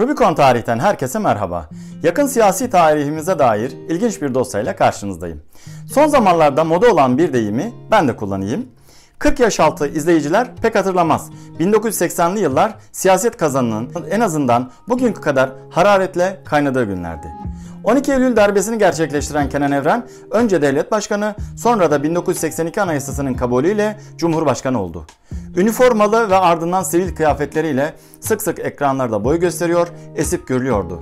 Rubicon Tarih'ten herkese merhaba. Yakın siyasi tarihimize dair ilginç bir dosyayla karşınızdayım. Son zamanlarda moda olan bir deyimi ben de kullanayım. 40 yaş altı izleyiciler pek hatırlamaz. 1980'li yıllar siyaset kazanının en azından bugünkü kadar hararetle kaynadığı günlerdi. 12 Eylül darbesini gerçekleştiren Kenan Evren önce devlet başkanı sonra da 1982 Anayasası'nın kabulüyle Cumhurbaşkanı oldu. Üniformalı ve ardından sivil kıyafetleriyle sık sık ekranlarda boy gösteriyor, esip görülüyordu.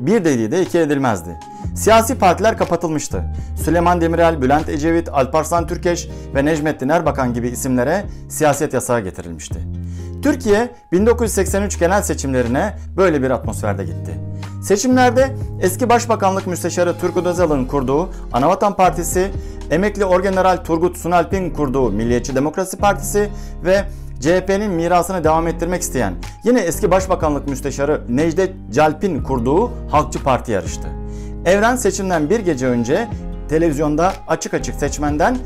Bir dediği de iki edilmezdi. Siyasi partiler kapatılmıştı. Süleyman Demirel, Bülent Ecevit, Alparslan Türkeş ve Necmettin Erbakan gibi isimlere siyaset yasağı getirilmişti. Türkiye 1983 genel seçimlerine böyle bir atmosferde gitti. Seçimlerde eski Başbakanlık Müsteşarı Turgut Özal'ın kurduğu Anavatan Partisi, emekli Orgeneral Turgut Sunalp'in kurduğu Milliyetçi Demokrasi Partisi ve CHP'nin mirasını devam ettirmek isteyen yine eski Başbakanlık Müsteşarı Necdet Calp'in kurduğu Halkçı Parti yarıştı. Evren seçimden bir gece önce televizyonda açık açık seçmenden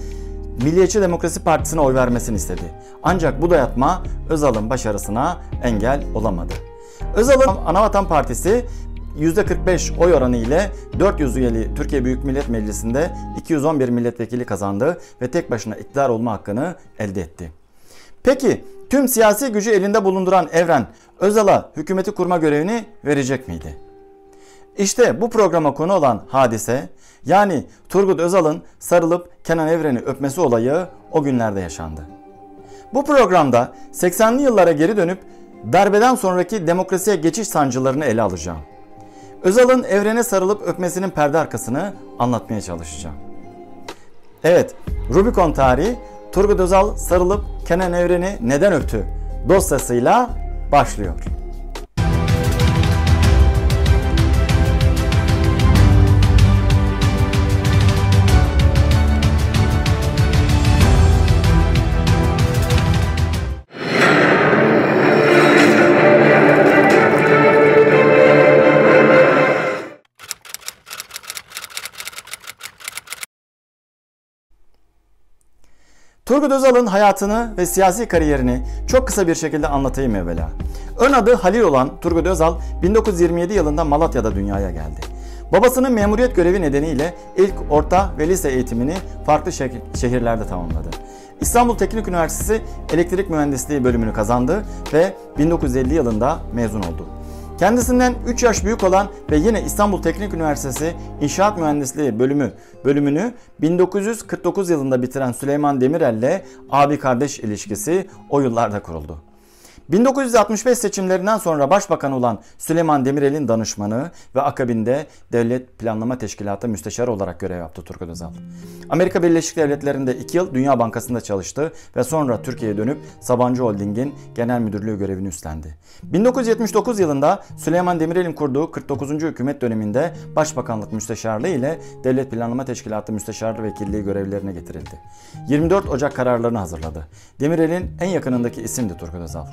Milliyetçi Demokrasi Partisi'ne oy vermesini istedi. Ancak bu dayatma Özal'ın başarısına engel olamadı. Özal'ın Anavatan Partisi %45 oy oranı ile 400 üyeli Türkiye Büyük Millet Meclisi'nde 211 milletvekili kazandı ve tek başına iktidar olma hakkını elde etti. Peki tüm siyasi gücü elinde bulunduran Evren, Özal'a hükümeti kurma görevini verecek miydi? İşte bu programa konu olan hadise, yani Turgut Özal'ın sarılıp Kenan Evren'i öpmesi olayı o günlerde yaşandı. Bu programda 80'li yıllara geri dönüp darbeden sonraki demokrasiye geçiş sancılarını ele alacağım. Özal'ın Evren'e sarılıp öpmesinin perde arkasını anlatmaya çalışacağım. Evet, Rubicon Tarihi Turgut Özal sarılıp Kenan Evren'i neden öptü dosyasıyla başlıyor. Turgut Özal'ın hayatını ve siyasi kariyerini çok kısa bir şekilde anlatayım evvela. Ön adı Halil olan Turgut Özal 1927 yılında Malatya'da dünyaya geldi. Babasının memuriyet görevi nedeniyle ilk orta ve lise eğitimini farklı şehirlerde tamamladı. İstanbul Teknik Üniversitesi Elektrik Mühendisliği bölümünü kazandı ve 1950 yılında mezun oldu. Kendisinden 3 yaş büyük olan ve yine İstanbul Teknik Üniversitesi İnşaat Mühendisliği bölümünü 1949 yılında bitiren Süleyman Demirel ile abi-kardeş ilişkisi o yıllarda kuruldu. 1965 seçimlerinden sonra başbakan olan Süleyman Demirel'in danışmanı ve akabinde Devlet Planlama Teşkilatı müsteşarı olarak görev yaptı Turgut Özal. Amerika Birleşik Devletleri'nde 2 yıl Dünya Bankası'nda çalıştı ve sonra Türkiye'ye dönüp Sabancı Holding'in genel müdürlüğü görevini üstlendi. 1979 yılında Süleyman Demirel'in kurduğu 49. hükümet döneminde Başbakanlık Müsteşarlığı ile Devlet Planlama Teşkilatı Müsteşarlığı Vekilliği görevlerine getirildi. 24 Ocak kararlarını hazırladı. Demirel'in en yakınındaki isimdi Turgut Özal.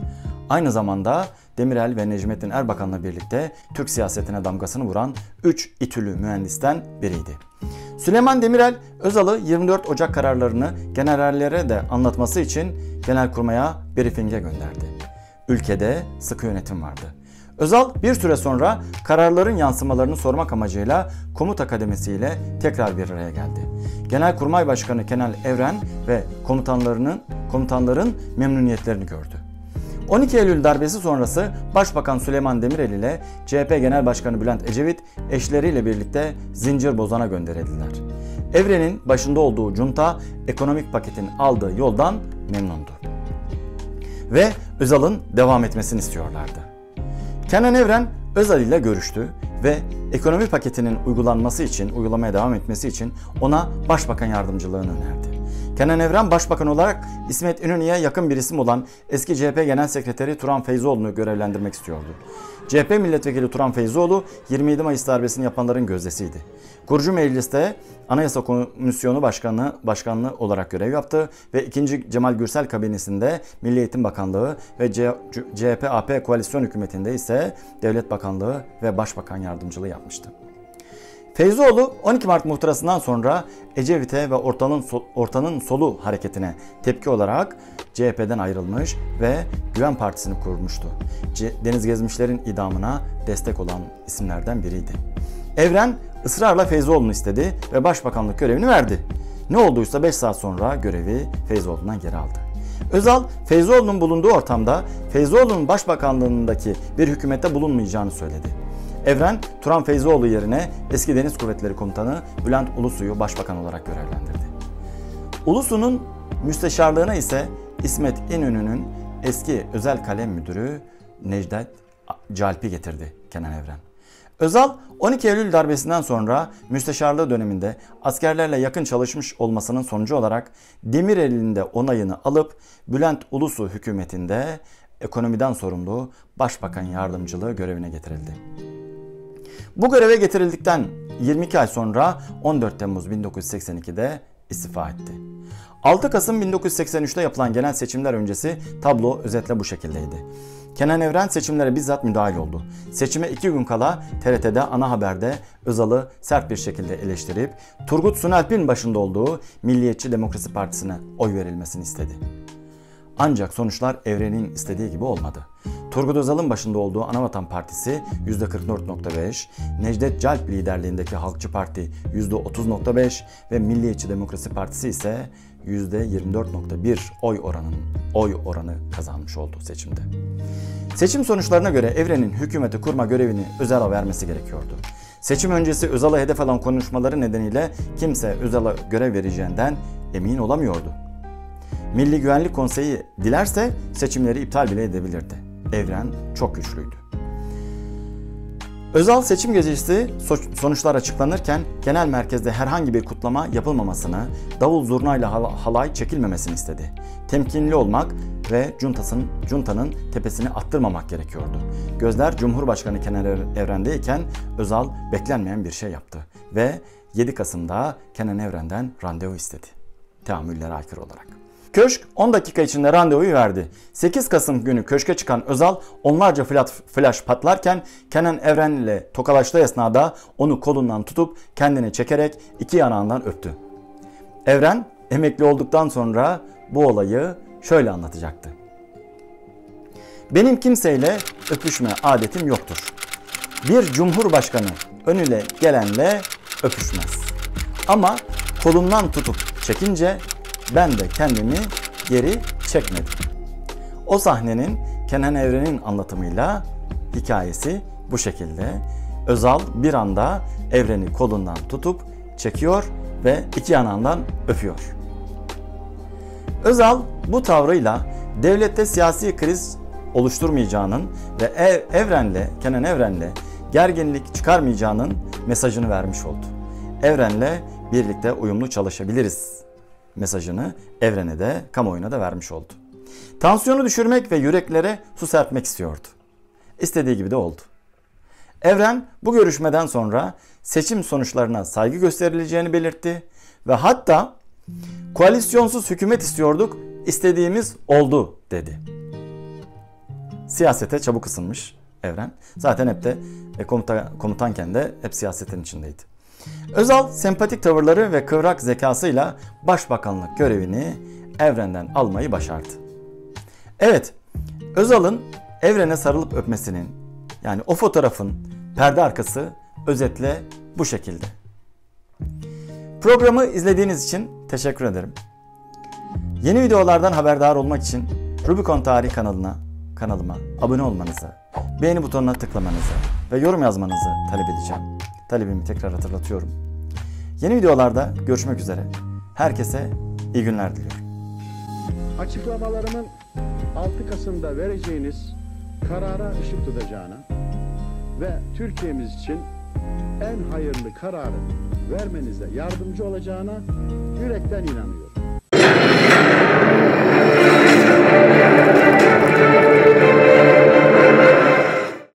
Aynı zamanda Demirel ve Necmettin Erbakan'la birlikte Türk siyasetine damgasını vuran 3 İTÜ'lü mühendisten biriydi. Süleyman Demirel, Özal'ı 24 Ocak kararlarını generallere de anlatması için Genelkurmay'a briefinge gönderdi. Ülkede sıkı yönetim vardı. Özal bir süre sonra kararların yansımalarını sormak amacıyla Komut Akademisi ile tekrar bir araya geldi. Genelkurmay Başkanı Kenan Evren ve komutanların memnuniyetlerini gördü. 12 Eylül darbesi sonrası Başbakan Süleyman Demirel ile CHP Genel Başkanı Bülent Ecevit eşleriyle birlikte Zincir Bozan'a gönderildiler. Evren'in başında olduğu junta ekonomik paketin aldığı yoldan memnundu ve Özal'ın devam etmesini istiyorlardı. Kenan Evren Özal ile görüştü ve ekonomi paketinin uygulamaya devam etmesi için ona Başbakan yardımcılığını önerdi. Kenan Evren Başbakan olarak İsmet İnönü'ye yakın bir isim olan eski CHP Genel Sekreteri Turan Feyzoğlu'nu görevlendirmek istiyordu. CHP Milletvekili Turan Feyzoğlu 27 Mayıs darbesini yapanların gözdesiydi. Kurucu Meclis'te Anayasa Komisyonu Başkanlığı olarak görev yaptı ve 2. Cemal Gürsel kabinesinde Milli Eğitim Bakanlığı ve CHP-AP koalisyon hükümetinde ise Devlet Bakanlığı ve Başbakan Yardımcılığı yapmıştı. Feyzoğlu 12 Mart muhtırasından sonra Ecevit'e ve ortanın solu hareketine tepki olarak CHP'den ayrılmış ve Güven Partisi'ni kurmuştu. Deniz Gezmişler'in idamına destek olan isimlerden biriydi. Evren ısrarla Feyzoğlu'nu istedi ve başbakanlık görevini verdi. Ne olduysa 5 saat sonra görevi Feyzoğlu'ndan geri aldı. Özal, Feyzoğlu'nun bulunduğu ortamda Feyzoğlu'nun başbakanlığındaki bir hükümette bulunmayacağını söyledi. Evren, Turan Feyzoğlu yerine eski Deniz Kuvvetleri Komutanı Bülent Ulusu'yu başbakan olarak görevlendirdi. Ulusu'nun müsteşarlığına ise İsmet İnönü'nün eski özel kalem müdürü Necdet Calp'i getirdi Kenan Evren. Özal, 12 Eylül darbesinden sonra müsteşarlığı döneminde askerlerle yakın çalışmış olmasının sonucu olarak Demirel'in de onayını alıp Bülent Ulusu hükümetinde ekonomiden sorumlu başbakan yardımcılığı görevine getirildi. Bu göreve getirildikten 22 ay sonra 14 Temmuz 1982'de istifa etti. 6 Kasım 1983'te yapılan genel seçimler öncesi tablo özetle bu şekildeydi. Kenan Evren seçimlere bizzat müdahil oldu. Seçime 2 gün kala TRT'de ana haberde Özal'ı sert bir şekilde eleştirip Turgut Sunalp'in başında olduğu Milliyetçi Demokrasi Partisi'ne oy verilmesini istedi. Ancak sonuçlar Evren'in istediği gibi olmadı. Turgut Özal'ın başında olduğu Anavatan Partisi %44,5, Necdet Calp liderliğindeki Halkçı Parti %30,5 ve Milliyetçi Demokrasi Partisi ise %24,1 oy oranı kazanmış oldu seçimde. Seçim sonuçlarına göre Evren'in hükümeti kurma görevini Özal'a vermesi gerekiyordu. Seçim öncesi Özal'a hedef alan konuşmaları nedeniyle kimse Özal'a görev vereceğinden emin olamıyordu. Milli Güvenlik Konseyi dilerse seçimleri iptal bile edebilirdi. Evren çok güçlüydü. Özal seçim gecesi sonuçlar açıklanırken genel merkezde herhangi bir kutlama yapılmamasını, davul zurnayla halay çekilmemesini istedi. Temkinli olmak ve cuntanın tepesini attırmamak gerekiyordu. Gözler Cumhurbaşkanı Kenan Evren'deyken Özal beklenmeyen bir şey yaptı ve 7 Kasım'da Kenan Evren'den randevu istedi. Teamüllere aykırı olarak. Köşk 10 dakika içinde randevuyu verdi. 8 Kasım günü köşke çıkan Özal onlarca flaş patlarken Kenan Evren ile tokalaştığı esnada onu kolundan tutup kendine çekerek iki yanağından öptü. Evren emekli olduktan sonra bu olayı şöyle anlatacaktı. Benim kimseyle öpüşme adetim yoktur. Bir cumhurbaşkanı önüne gelenle öpüşmez. Ama kolumdan tutup çekince ben de kendimi geri çekmedim. O sahnenin Kenan Evren'in anlatımıyla hikayesi bu şekilde. Özal bir anda Evren'i kolundan tutup çekiyor ve iki yanağından öpüyor. Özal bu tavrıyla devlette siyasi kriz oluşturmayacağının ve Kenan Evren'le gerginlik çıkarmayacağının mesajını vermiş oldu. Evren'le birlikte uyumlu çalışabiliriz mesajını Evren'e de kamuoyuna da vermiş oldu. Tansiyonu düşürmek ve yüreklere su serpmek istiyordu. İstediği gibi de oldu. Evren bu görüşmeden sonra seçim sonuçlarına saygı gösterileceğini belirtti ve hatta koalisyonsuz hükümet istiyorduk, istediğimiz oldu dedi. Siyasete çabuk ısınmış Evren. Zaten hep de komutanken de hep siyasetin içindeydi. Özal sempatik tavırları ve kıvrak zekasıyla başbakanlık görevini Evren'den almayı başardı. Evet, Özal'ın Evren'e sarılıp öpmesinin, yani o fotoğrafın perde arkası özetle bu şekilde. Programı izlediğiniz için teşekkür ederim. Yeni videolardan haberdar olmak için Rubicon Tarih kanalıma abone olmanızı, beğeni butonuna tıklamanızı ve yorum yazmanızı talep edeceğim. Talebimi tekrar hatırlatıyorum. Yeni videolarda görüşmek üzere. Herkese iyi günler diliyorum. Açıklamalarımın 6 Kasım'da vereceğiniz karara ışık tutacağına ve Türkiye'miz için en hayırlı kararı vermenize yardımcı olacağına yürekten inanıyorum.